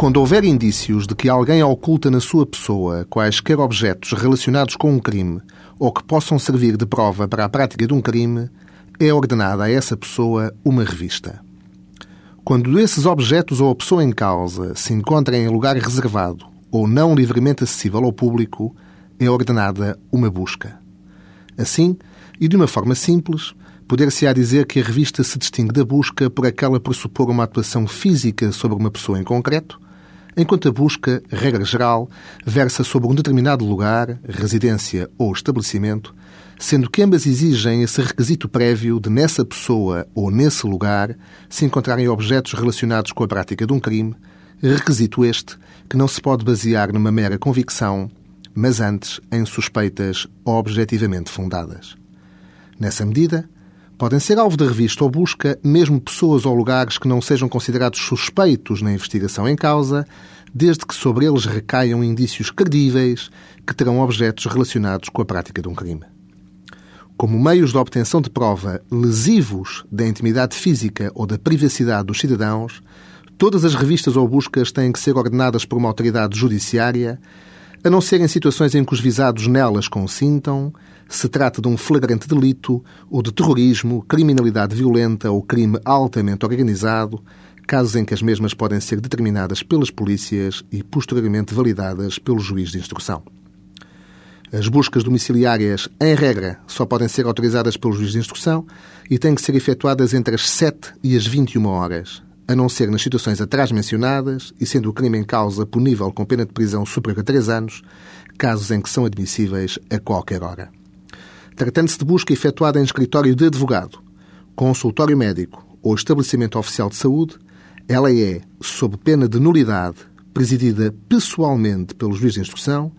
Quando houver indícios de que alguém oculta na sua pessoa quaisquer objetos relacionados com um crime ou que possam servir de prova para a prática de um crime, é ordenada a essa pessoa uma revista. Quando esses objetos ou a pessoa em causa se encontrem em lugar reservado ou não livremente acessível ao público, é ordenada uma busca. Assim, e de uma forma simples, poder-se-á dizer que a revista se distingue da busca por aquela pressupor uma atuação física sobre uma pessoa em concreto, enquanto a busca, regra geral, versa sobre um determinado lugar, residência ou estabelecimento, sendo que ambas exigem esse requisito prévio de nessa pessoa ou nesse lugar se encontrarem objetos relacionados com a prática de um crime, requisito este que não se pode basear numa mera convicção, mas antes em suspeitas objetivamente fundadas. Nessa medida, podem ser alvo da revista ou busca mesmo pessoas ou lugares que não sejam considerados suspeitos na investigação em causa, desde que sobre eles recaiam indícios credíveis que terão objetos relacionados com a prática de um crime. Como meios de obtenção de prova lesivos da intimidade física ou da privacidade dos cidadãos, todas as revistas ou buscas têm que ser ordenadas por uma autoridade judiciária, a não ser em situações em que os visados nelas consintam, se trata de um flagrante delito ou de terrorismo, criminalidade violenta ou crime altamente organizado, casos em que as mesmas podem ser determinadas pelas polícias e posteriormente validadas pelo juiz de instrução. As buscas domiciliárias, em regra, só podem ser autorizadas pelo juiz de instrução e têm que ser efetuadas entre as 7 e as 21 horas. A não ser nas situações atrás mencionadas e sendo o crime em causa punível com pena de prisão superior a 3 anos, casos em que são admissíveis a qualquer hora. Tratando-se de busca efetuada em escritório de advogado, consultório médico ou estabelecimento oficial de saúde, ela é, sob pena de nulidade, presidida pessoalmente pelo juiz de instrução,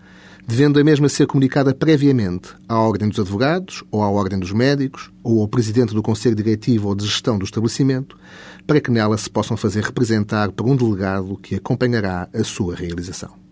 devendo a mesma ser comunicada previamente à Ordem dos Advogados ou à Ordem dos Médicos ou ao Presidente do Conselho Diretivo ou de Gestão do Estabelecimento, para que nela se possam fazer representar por um delegado que acompanhará a sua realização.